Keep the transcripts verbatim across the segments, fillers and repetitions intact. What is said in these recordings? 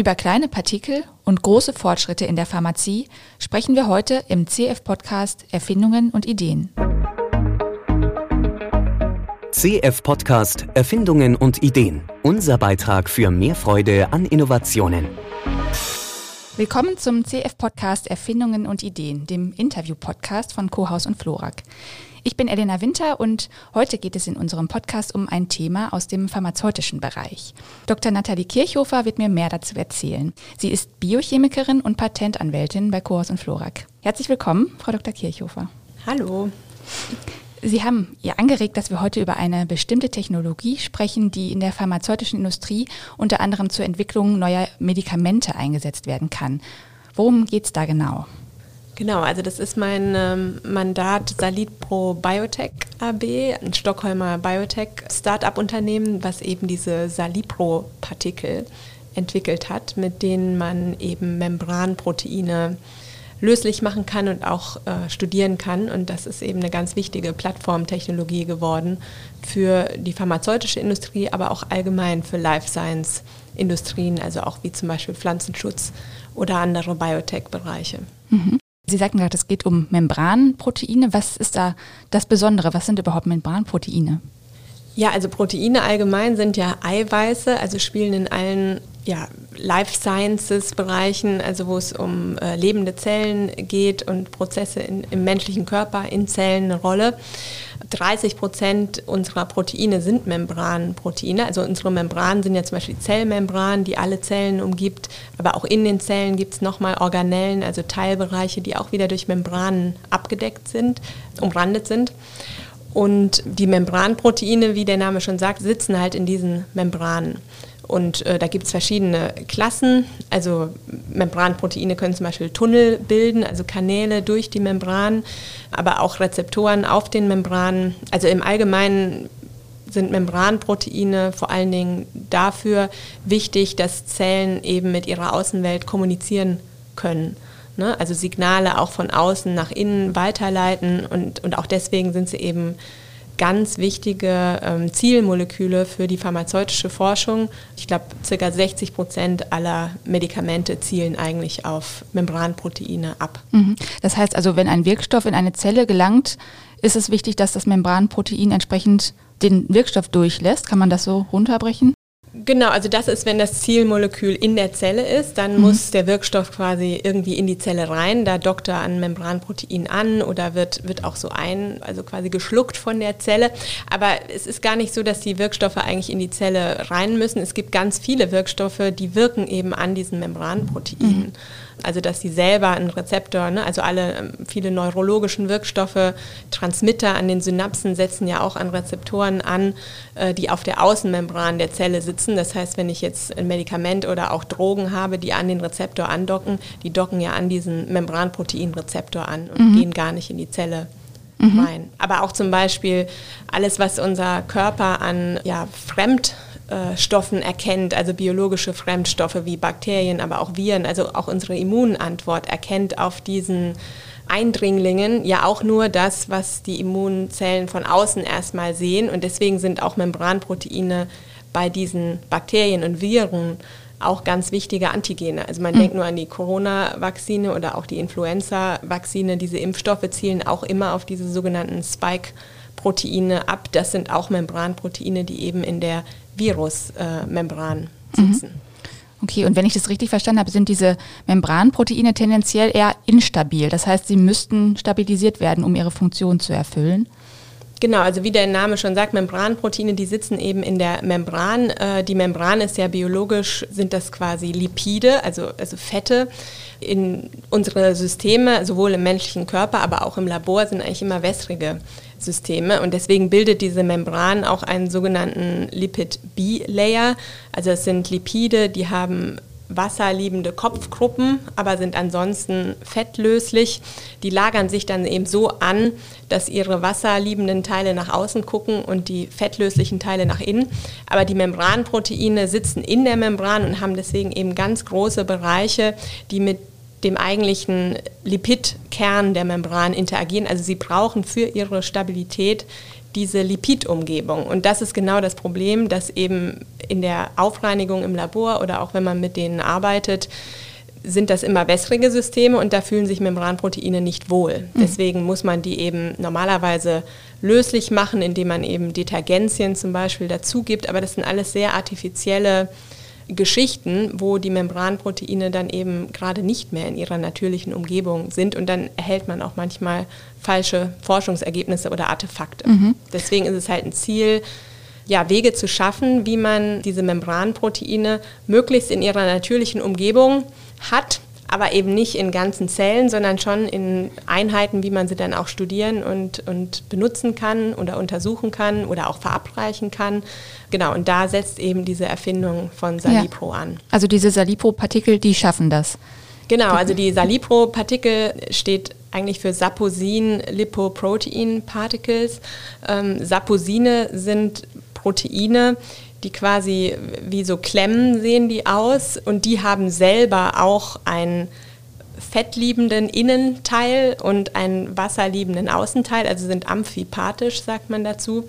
Über kleine Partikel und große Fortschritte in der Pharmazie sprechen wir heute im C F-Podcast Erfindungen und Ideen. C F-Podcast Erfindungen und Ideen. Unser Beitrag für mehr Freude an Innovationen. Willkommen zum C F-Podcast Erfindungen und Ideen, dem Interview-Podcast von Cohausz und Florack. Ich bin Elena Winter und heute geht es in unserem Podcast um ein Thema aus dem pharmazeutischen Bereich. Doktor Nathalie Kirchhofer wird mir mehr dazu erzählen. Sie ist Biochemikerin und Patentanwältin bei Cohausz und Florack. Herzlich willkommen, Frau Doktor Kirchhofer. Hallo. Sie haben ja angeregt, dass wir heute über eine bestimmte Technologie sprechen, die in der pharmazeutischen Industrie unter anderem zur Entwicklung neuer Medikamente eingesetzt werden kann. Worum geht es da genau? Genau, also das ist mein ähm, Mandat Salipro Biotech A B, ein Stockholmer Biotech-Startup-Unternehmen, was eben diese Salipro-Partikel entwickelt hat, mit denen man eben Membranproteine löslich machen kann und auch äh, studieren kann. Und das ist eben eine ganz wichtige Plattformtechnologie geworden für die pharmazeutische Industrie, aber auch allgemein für Life-Science-Industrien, also auch wie zum Beispiel Pflanzenschutz oder andere Biotech-Bereiche. Mhm. Sie sagten gerade, es geht um Membranproteine. Was ist da das Besondere? Was sind überhaupt Membranproteine? Ja, also Proteine allgemein sind ja Eiweiße, also spielen in allen ja, Life-Sciences-Bereichen, also wo es um äh, lebende Zellen geht und Prozesse in, im menschlichen Körper, in Zellen eine Rolle. dreißig Prozent unserer Proteine sind Membranproteine, also unsere Membranen sind ja zum Beispiel die Zellmembran, die alle Zellen umgibt, aber auch in den Zellen gibt es nochmal Organellen, also Teilbereiche, die auch wieder durch Membranen abgedeckt sind, umrandet sind. Und die Membranproteine, wie der Name schon sagt, sitzen halt in diesen Membranen. Und äh, da gibt es verschiedene Klassen. Also Membranproteine können zum Beispiel Tunnel bilden, also Kanäle durch die Membran, aber auch Rezeptoren auf den Membranen. Also im Allgemeinen sind Membranproteine vor allen Dingen dafür wichtig, dass Zellen eben mit ihrer Außenwelt kommunizieren können. Ne? Also Signale auch von außen nach innen weiterleiten. Und, und auch deswegen sind sie eben ganz wichtige ähm, Zielmoleküle für die pharmazeutische Forschung. Ich glaube, ca. sechzig Prozent aller Medikamente zielen eigentlich auf Membranproteine ab. Mhm. Das heißt also, wenn ein Wirkstoff in eine Zelle gelangt, ist es wichtig, dass das Membranprotein entsprechend den Wirkstoff durchlässt. Kann man das so runterbrechen? Genau, also das ist, wenn das Zielmolekül in der Zelle ist, dann mhm. muss der Wirkstoff quasi irgendwie in die Zelle rein, da dockt er an Membranprotein an oder wird, wird auch so ein, also quasi geschluckt von der Zelle. Aber es ist gar nicht so, dass die Wirkstoffe eigentlich in die Zelle rein müssen. Es gibt ganz viele Wirkstoffe, die wirken eben an diesen Membranproteinen. Mhm. Also dass sie selber einen Rezeptor, ne, also alle viele neurologischen Wirkstoffe, Transmitter an den Synapsen setzen ja auch an Rezeptoren an, äh, die auf der Außenmembran der Zelle sitzen. Das heißt, wenn ich jetzt ein Medikament oder auch Drogen habe, die an den Rezeptor andocken, die docken ja an diesen Membranproteinrezeptor an und mhm. gehen gar nicht in die Zelle mhm. rein. Aber auch zum Beispiel alles, was unser Körper an ja, fremd Stoffen erkennt, also biologische Fremdstoffe wie Bakterien, aber auch Viren, also auch unsere Immunantwort erkennt auf diesen Eindringlingen ja auch nur das, was die Immunzellen von außen erstmal sehen, und deswegen sind auch Membranproteine bei diesen Bakterien und Viren auch ganz wichtige Antigene. Also man mhm. denkt nur an die Corona-Vakzine oder auch die Influenza-Vakzine, diese Impfstoffe zielen auch immer auf diese sogenannten Spike-Proteine ab, das sind auch Membranproteine, die eben in der Virusmembran äh, sitzen. Okay, und wenn ich das richtig verstanden habe, sind diese Membranproteine tendenziell eher instabil. Das heißt, sie müssten stabilisiert werden, um ihre Funktion zu erfüllen. Genau, also wie der Name schon sagt, Membranproteine, die sitzen eben in der Membran. Äh, die Membran ist ja biologisch, sind das quasi Lipide, also, also Fette. In unsere Systeme, sowohl im menschlichen Körper, aber auch im Labor, sind eigentlich immer wässrige Systeme. Und deswegen bildet diese Membran auch einen sogenannten Lipid-B-Layer. Also es sind Lipide, die haben wasserliebende Kopfgruppen, aber sind ansonsten fettlöslich. Die lagern sich dann eben so an, dass ihre wasserliebenden Teile nach außen gucken und die fettlöslichen Teile nach innen. Aber die Membranproteine sitzen in der Membran und haben deswegen eben ganz große Bereiche, die mit dem eigentlichen Lipidkern der Membran interagieren. Also sie brauchen für ihre Stabilität diese Lipidumgebung. Und das ist genau das Problem, dass eben in der Aufreinigung im Labor oder auch wenn man mit denen arbeitet, sind das immer wässrige Systeme und da fühlen sich Membranproteine nicht wohl. Mhm. Deswegen muss man die eben normalerweise löslich machen, indem man eben Detergenzien zum Beispiel dazu gibt. Aber das sind alles sehr artifizielle Geschichten, wo die Membranproteine dann eben gerade nicht mehr in ihrer natürlichen Umgebung sind und dann erhält man auch manchmal falsche Forschungsergebnisse oder Artefakte. Mhm. Deswegen ist es halt ein Ziel, ja, Wege zu schaffen, wie man diese Membranproteine möglichst in ihrer natürlichen Umgebung hat, aber eben nicht in ganzen Zellen, sondern schon in Einheiten, wie man sie dann auch studieren und, und benutzen kann oder untersuchen kann oder auch verabreichen kann. Genau, und da setzt eben diese Erfindung von Salipro ja. an. Also diese Salipro-Partikel, die schaffen das? Genau, also die Salipro-Partikel steht eigentlich für Saposin-Lipoprotein-Particles. Ähm, Saposine sind Proteine, die quasi wie so Klemmen sehen die aus und die haben selber auch einen fettliebenden Innenteil und einen wasserliebenden Außenteil, also sind amphipathisch, sagt man dazu.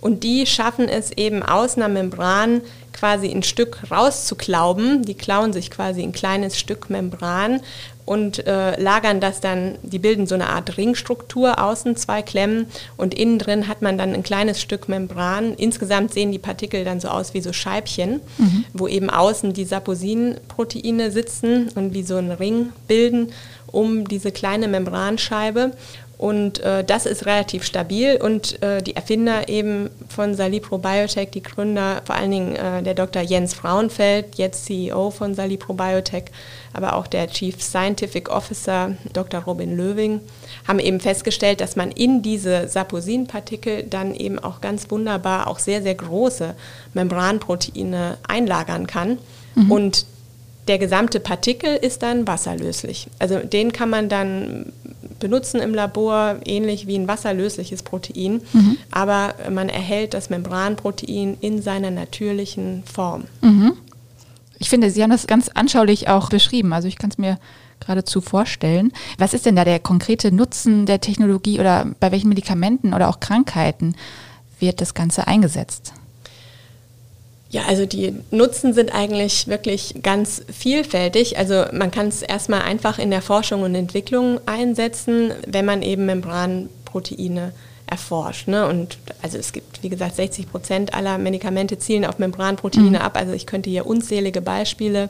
Und die schaffen es eben aus einer Membran quasi ein Stück rauszuklauben. Die klauen sich quasi ein kleines Stück Membran und äh, lagern das dann, die bilden so eine Art Ringstruktur, außen zwei Klemmen und innen drin hat man dann ein kleines Stück Membran. Insgesamt sehen die Partikel dann so aus wie so Scheibchen, mhm. wo eben außen die Saposinproteine sitzen und wie so einen Ring bilden um diese kleine Membranscheibe. Und äh, das ist relativ stabil und äh, die Erfinder eben von Salipro Biotech, die Gründer, vor allen Dingen äh, der Doktor Jens Frauenfeld, jetzt C E O von Salipro Biotech, aber auch der Chief Scientific Officer Doktor Robin Löwing, haben eben festgestellt, dass man in diese Saposinpartikel dann eben auch ganz wunderbar auch sehr, sehr große Membranproteine einlagern kann. Mhm. Und der gesamte Partikel ist dann wasserlöslich. Also den kann man dann benutzen im Labor, ähnlich wie ein wasserlösliches Protein, mhm. aber man erhält das Membranprotein in seiner natürlichen Form. Mhm. Ich finde, Sie haben das ganz anschaulich auch beschrieben, also ich kann es mir geradezu vorstellen. Was ist denn da der konkrete Nutzen der Technologie oder bei welchen Medikamenten oder auch Krankheiten wird das Ganze eingesetzt? Ja, also die Nutzen sind eigentlich wirklich ganz vielfältig. Also man kann es erstmal einfach in der Forschung und Entwicklung einsetzen, wenn man eben Membranproteine erforscht. Ne? Und also es gibt, wie gesagt, sechzig Prozent aller Medikamente zielen auf Membranproteine mhm. ab. Also ich könnte hier unzählige Beispiele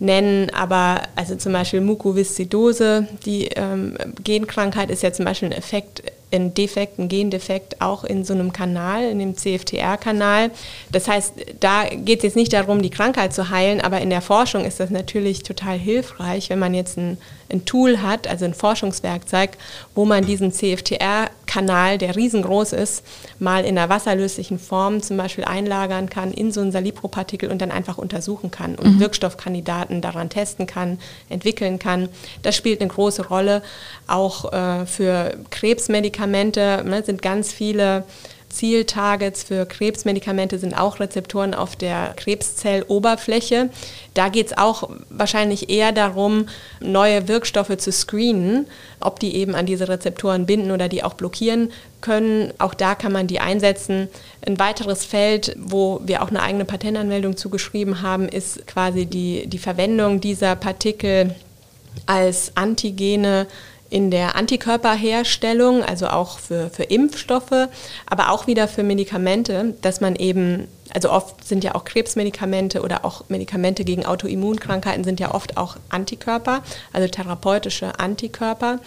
nennen, aber also zum Beispiel Mukoviszidose, die ähm, Genkrankheit ist ja zum Beispiel ein Effekt, ein Defekt, ein Gendefekt auch in so einem Kanal, in dem C F T R-Kanal. Das heißt, da geht es jetzt nicht darum, die Krankheit zu heilen, aber in der Forschung ist das natürlich total hilfreich, wenn man jetzt ein, ein Tool hat, also ein Forschungswerkzeug, wo man diesen C F T R-Kanal, der riesengroß ist, mal in einer wasserlöslichen Form zum Beispiel einlagern kann in so einen Salipro-Partikel und dann einfach untersuchen kann und mhm. Wirkstoffkandidaten daran testen kann, entwickeln kann. Das spielt eine große Rolle auch äh, für Krebsmedikamente. Medikamente, ne, sind ganz viele Zieltargets für Krebsmedikamente, sind auch Rezeptoren auf der Krebszelloberfläche. Da geht es auch wahrscheinlich eher darum, neue Wirkstoffe zu screenen, ob die eben an diese Rezeptoren binden oder die auch blockieren können. Auch da kann man die einsetzen. Ein weiteres Feld, wo wir auch eine eigene Patentanmeldung zugeschrieben haben, ist quasi die, die Verwendung dieser Partikel als Antigene in der Antikörperherstellung, also auch für, für Impfstoffe, aber auch wieder für Medikamente, dass man eben, also oft sind ja auch Krebsmedikamente oder auch Medikamente gegen Autoimmunkrankheiten sind ja oft auch Antikörper, also therapeutische Antikörper.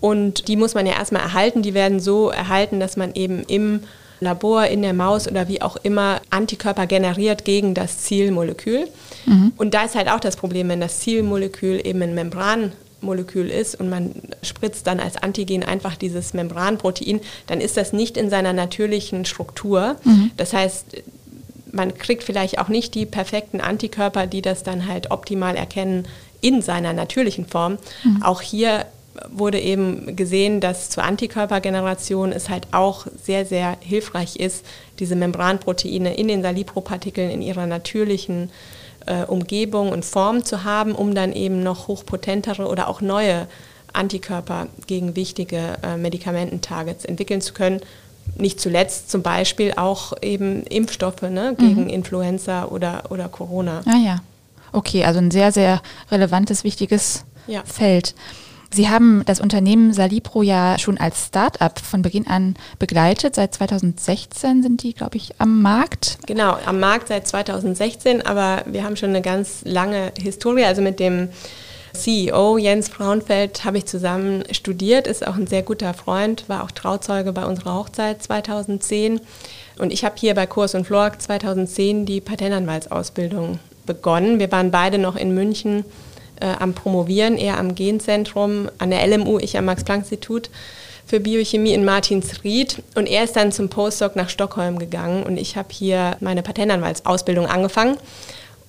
Und die muss man ja erstmal erhalten, die werden so erhalten, dass man eben im Labor, in der Maus oder wie auch immer Antikörper generiert gegen das Zielmolekül. Mhm. Und da ist halt auch das Problem, wenn das Zielmolekül eben in Membran Molekül ist und man spritzt dann als Antigen einfach dieses Membranprotein, dann ist das nicht in seiner natürlichen Struktur. Mhm. Das heißt, man kriegt vielleicht auch nicht die perfekten Antikörper, die das dann halt optimal erkennen in seiner natürlichen Form. Mhm. Auch hier wurde eben gesehen, dass zur Antikörpergeneration es halt auch sehr, sehr hilfreich ist, diese Membranproteine in den Salipro-Partikeln in ihrer natürlichen Umgebung und Form zu haben, um dann eben noch hochpotentere oder auch neue Antikörper gegen wichtige äh, Medikamententargets entwickeln zu können. nicht zuletzt zum Beispiel auch eben Impfstoffe, ne, gegen mhm. Influenza oder, oder Corona. Ah ja, okay, also ein sehr, sehr relevantes, wichtiges ja. Feld. Sie haben das Unternehmen Salipro ja schon als Start-up von Beginn an begleitet. Seit zweitausendsechzehn sind die, glaube ich, am Markt. Genau, am Markt seit zweitausendsechzehn, aber wir haben schon eine ganz lange Historie. Also mit dem C E O Jens Frauenfeld habe ich zusammen studiert, ist auch ein sehr guter Freund, war auch Trauzeuge bei unserer Hochzeit zweitausendzehn. Und ich habe hier bei Cohausz und Florack zweitausendzehn die Patentanwaltsausbildung begonnen. Wir waren beide noch in München Äh, am Promovieren, eher am Genzentrum, an der L M U, ich am Max-Planck-Institut für Biochemie in Martinsried. Und er ist dann zum Postdoc nach Stockholm gegangen und ich habe hier meine Patentanwaltsausbildung angefangen.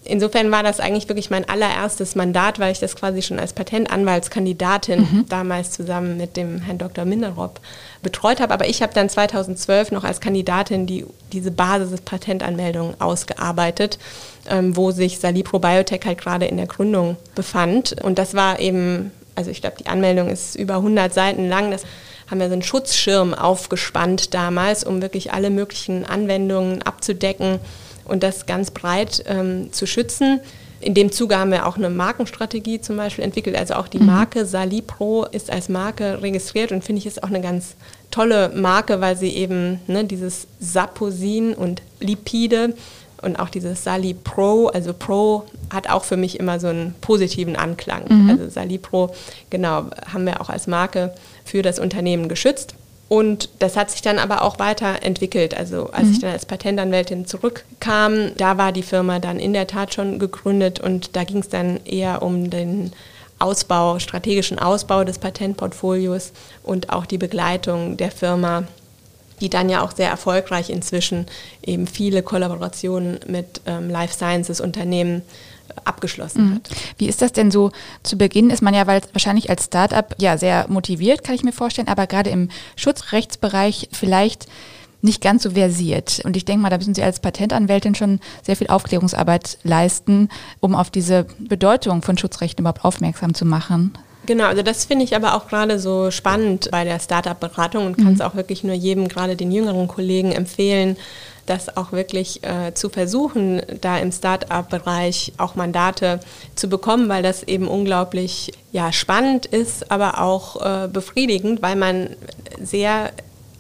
Insofern war das eigentlich wirklich mein allererstes Mandat, weil ich das quasi schon als Patentanwaltskandidatin mhm. damals zusammen mit dem Herrn Doktor Minderob betreut habe. Aber ich habe dann zweitausendzwölf noch als Kandidatin die, diese Basis des Patentanmeldungen ausgearbeitet, ähm, wo sich Salipro Biotech halt gerade in der Gründung befand. Und das war eben, also ich glaube, die Anmeldung ist über hundert Seiten lang. Das haben wir so einen Schutzschirm aufgespannt damals, um wirklich alle möglichen Anwendungen abzudecken und das ganz breit ähm, zu schützen. In dem Zuge haben wir auch eine Markenstrategie zum Beispiel entwickelt. Also auch die Marke Salipro ist als Marke registriert und finde ich ist auch eine ganz tolle Marke, weil sie eben ne, dieses Saposin und Lipide und auch dieses Salipro, also Pro, hat auch für mich immer so einen positiven Anklang. Mhm. Also Salipro, genau, haben wir auch als Marke für das Unternehmen geschützt. Und das hat sich dann aber auch weiterentwickelt. Also als mhm. ich dann als Patentanwältin zurückkam, da war die Firma dann in der Tat schon gegründet und da ging es dann eher um den Ausbau, strategischen Ausbau des Patentportfolios und auch die Begleitung der Firma, die dann ja auch sehr erfolgreich inzwischen eben viele Kollaborationen mit ähm, Life Sciences Unternehmen abgeschlossen hat. Wie ist das denn so? Zu Beginn ist man ja wahrscheinlich als Start-up ja sehr motiviert, kann ich mir vorstellen, aber gerade im Schutzrechtsbereich vielleicht nicht ganz so versiert. Und ich denke mal, da müssen Sie als Patentanwältin schon sehr viel Aufklärungsarbeit leisten, um auf diese Bedeutung von Schutzrechten überhaupt aufmerksam zu machen. Genau, also das finde ich aber auch gerade so spannend bei der Start-up-Beratung und kann es mhm. auch wirklich nur jedem, gerade den jüngeren Kollegen empfehlen, das auch wirklich äh, zu versuchen, da im Start-up-Bereich auch Mandate zu bekommen, weil das eben unglaublich ja, spannend ist, aber auch äh, befriedigend, weil man sehr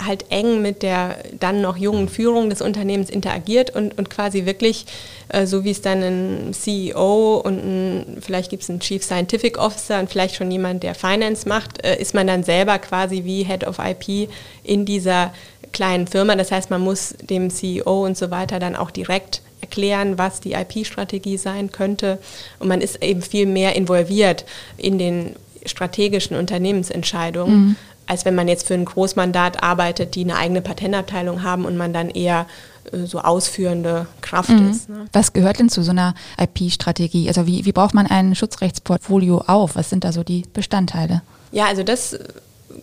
halt eng mit der dann noch jungen Führung des Unternehmens interagiert und, und quasi wirklich, äh, so wie es dann ein C E O und ein, vielleicht gibt es einen Chief Scientific Officer und vielleicht schon jemand, der Finance macht, äh, ist man dann selber quasi wie Head of I P in dieser kleinen Firma. Das heißt, man muss dem C E O und so weiter dann auch direkt erklären, was die I P-Strategie sein könnte. Und man ist eben viel mehr involviert in den strategischen Unternehmensentscheidungen, mhm. als wenn man jetzt für ein Großmandat arbeitet, die eine eigene Patentabteilung haben und man dann eher äh, so ausführende Kraft mhm. ist. Ne? Was gehört denn zu so einer I P-Strategie? Also wie, wie baut man ein Schutzrechtsportfolio auf? Was sind da so die Bestandteile? Ja, also das...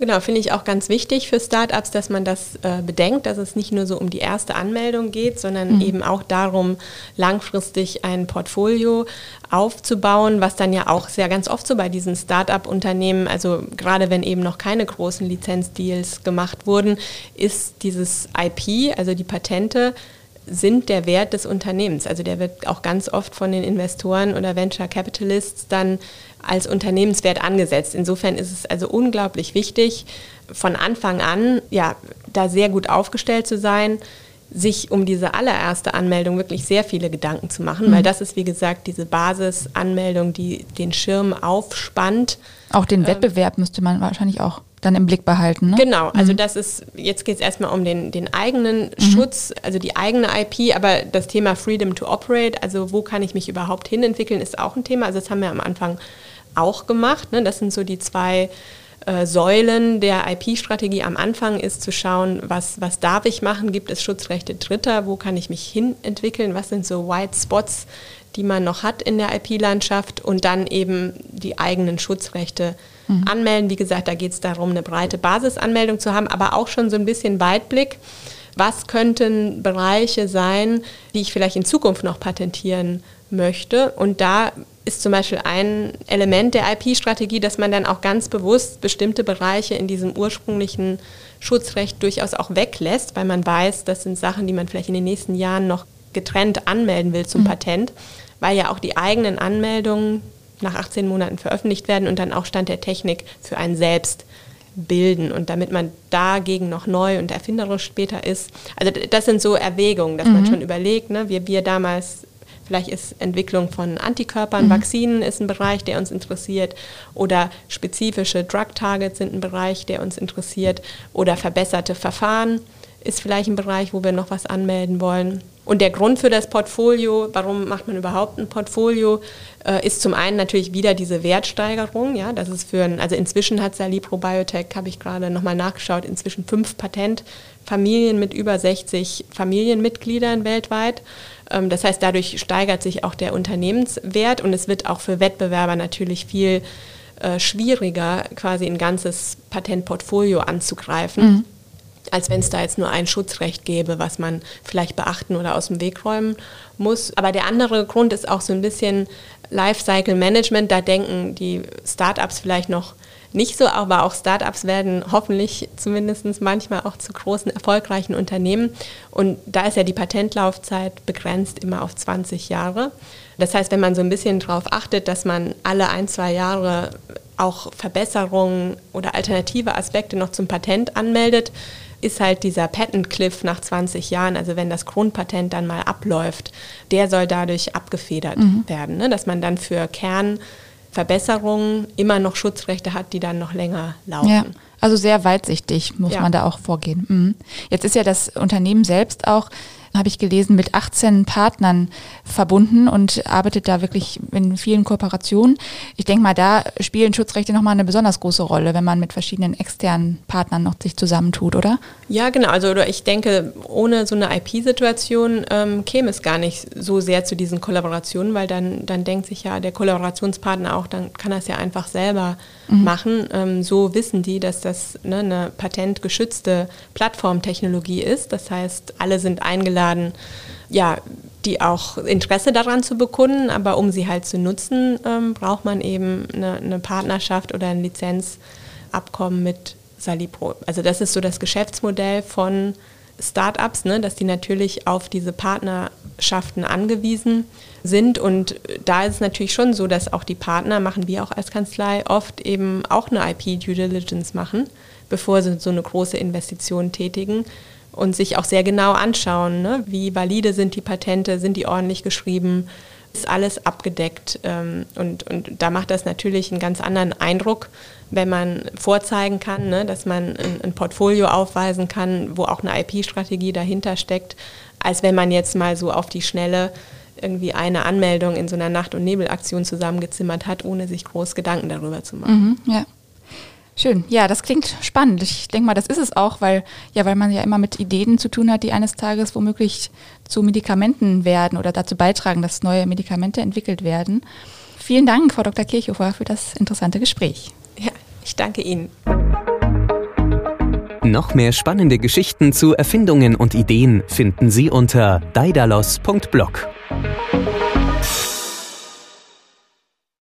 Genau, finde ich auch ganz wichtig für Startups, dass man das äh, bedenkt, dass es nicht nur so um die erste Anmeldung geht, sondern mhm. eben auch darum, langfristig ein Portfolio aufzubauen, was dann ja auch sehr ganz oft so bei diesen Startup-Unternehmen, also gerade wenn eben noch keine großen Lizenzdeals gemacht wurden, ist dieses I P, also die Patente, sind der Wert des Unternehmens. Also der wird auch ganz oft von den Investoren oder Venture Capitalists dann als Unternehmenswert angesetzt. Insofern ist es also unglaublich wichtig, von Anfang an ja, da sehr gut aufgestellt zu sein, sich um diese allererste Anmeldung wirklich sehr viele Gedanken zu machen, mhm. weil das ist, wie gesagt, diese Basisanmeldung, die den Schirm aufspannt. Auch den Wettbewerb ähm, müsste man wahrscheinlich auch dann im Blick behalten. Ne? Genau, also mhm. das ist, jetzt geht es erstmal um den, den eigenen mhm. Schutz, also die eigene I P, aber das Thema Freedom to Operate, also wo kann ich mich überhaupt hin entwickeln, ist auch ein Thema. Also das haben wir am Anfang auch gemacht. Ne? Das sind so die zwei äh, Säulen der I P-Strategie. Am Anfang ist zu schauen, was, was darf ich machen, gibt es Schutzrechte Dritter, wo kann ich mich hin entwickeln, was sind so White Spots, die man noch hat in der I P-Landschaft und dann eben die eigenen Schutzrechte mhm. anmelden. Wie gesagt, da geht es darum, eine breite Basisanmeldung zu haben, aber auch schon so ein bisschen Weitblick. Was könnten Bereiche sein, die ich vielleicht in Zukunft noch patentieren möchte? Und da ist zum Beispiel ein Element der I P-Strategie, dass man dann auch ganz bewusst bestimmte Bereiche in diesem ursprünglichen Schutzrecht durchaus auch weglässt, weil man weiß, das sind Sachen, die man vielleicht in den nächsten Jahren noch getrennt anmelden will zum mhm. Patent, weil ja auch die eigenen Anmeldungen nach achtzehn Monaten veröffentlicht werden und dann auch Stand der Technik für einen selbst bilden. Und damit man dagegen noch neu und erfinderisch später ist, also das sind so Erwägungen, dass mhm. man schon überlegt, ne, wie wir damals... Vielleicht ist Entwicklung von Antikörpern, mhm. Vakzinen ist ein Bereich, der uns interessiert, oder spezifische Drug-Targets sind ein Bereich, der uns interessiert, oder verbesserte Verfahren ist vielleicht ein Bereich, wo wir noch was anmelden wollen. Und der Grund für das Portfolio, warum macht man überhaupt ein Portfolio, äh, ist zum einen natürlich wieder diese Wertsteigerung. Ja, das ist für ein, also inzwischen hat Salipro Biotech, habe ich gerade nochmal nachgeschaut, inzwischen fünf Patentfamilien mit über sechzig Familienmitgliedern weltweit. Ähm, das heißt, dadurch steigert sich auch der Unternehmenswert und es wird auch für Wettbewerber natürlich viel äh, schwieriger, quasi ein ganzes Patentportfolio anzugreifen. Mhm. als wenn es da jetzt nur ein Schutzrecht gäbe, was man vielleicht beachten oder aus dem Weg räumen muss. Aber der andere Grund ist auch so ein bisschen Lifecycle-Management. Da denken die Startups vielleicht noch nicht so, aber auch Startups werden hoffentlich zumindest manchmal auch zu großen, erfolgreichen Unternehmen. Und da ist ja die Patentlaufzeit begrenzt immer auf zwanzig Jahre. Das heißt, wenn man so ein bisschen darauf achtet, dass man alle ein, zwei Jahre auch Verbesserungen oder alternative Aspekte noch zum Patent anmeldet, ist halt dieser Patent Cliff nach zwanzig Jahren, also wenn das Grundpatent dann mal abläuft, der soll dadurch abgefedert mhm. werden, ne? Dass man dann für Kernverbesserungen immer noch Schutzrechte hat, die dann noch länger laufen. Ja. Also sehr weitsichtig muss ja. man da auch vorgehen. Mhm. Jetzt ist ja das Unternehmen selbst auch, habe ich gelesen, mit achtzehn Partnern verbunden und arbeitet da wirklich in vielen Kooperationen. Ich denke mal, da spielen Schutzrechte nochmal eine besonders große Rolle, wenn man mit verschiedenen externen Partnern noch sich zusammentut, oder? Ja, genau. Also ich denke, ohne so eine I P-Situation ähm, käme es gar nicht so sehr zu diesen Kollaborationen, weil dann, dann denkt sich ja der Kollaborationspartner auch, dann kann er es ja einfach selber mhm. machen. Ähm, so wissen die, dass das ne, eine patentgeschützte Plattformtechnologie ist. Das heißt, alle sind eingeladen, ja, die auch Interesse daran zu bekunden, aber um sie halt zu nutzen, ähm, braucht man eben eine, eine Partnerschaft oder ein Lizenzabkommen mit Salipro. Also das ist so das Geschäftsmodell von Startups, ne, dass die natürlich auf diese Partnerschaften angewiesen sind und da ist es natürlich schon so, dass auch die Partner, machen wir auch als Kanzlei, oft eben auch eine I P-Due Diligence machen, bevor sie so eine große Investition tätigen. Und sich auch sehr genau anschauen, ne? Wie valide sind die Patente, sind die ordentlich geschrieben, ist alles abgedeckt. Ähm, und, und da macht das natürlich einen ganz anderen Eindruck, wenn man vorzeigen kann, ne? Dass man ein, ein Portfolio aufweisen kann, wo auch eine I P-Strategie dahinter steckt, als wenn man jetzt mal so auf die Schnelle irgendwie eine Anmeldung in so einer Nacht- und Nebelaktion zusammengezimmert hat, ohne sich groß Gedanken darüber zu machen. Mhm, ja. Schön. Ja, das klingt spannend. Ich denke mal, das ist es auch, weil ja, weil man ja immer mit Ideen zu tun hat, die eines Tages womöglich zu Medikamenten werden oder dazu beitragen, dass neue Medikamente entwickelt werden. Vielen Dank, Frau Doktor Kirchhofer, für das interessante Gespräch. Ja, ich danke Ihnen. Noch mehr spannende Geschichten zu Erfindungen und Ideen finden Sie unter daidalos punkt blog.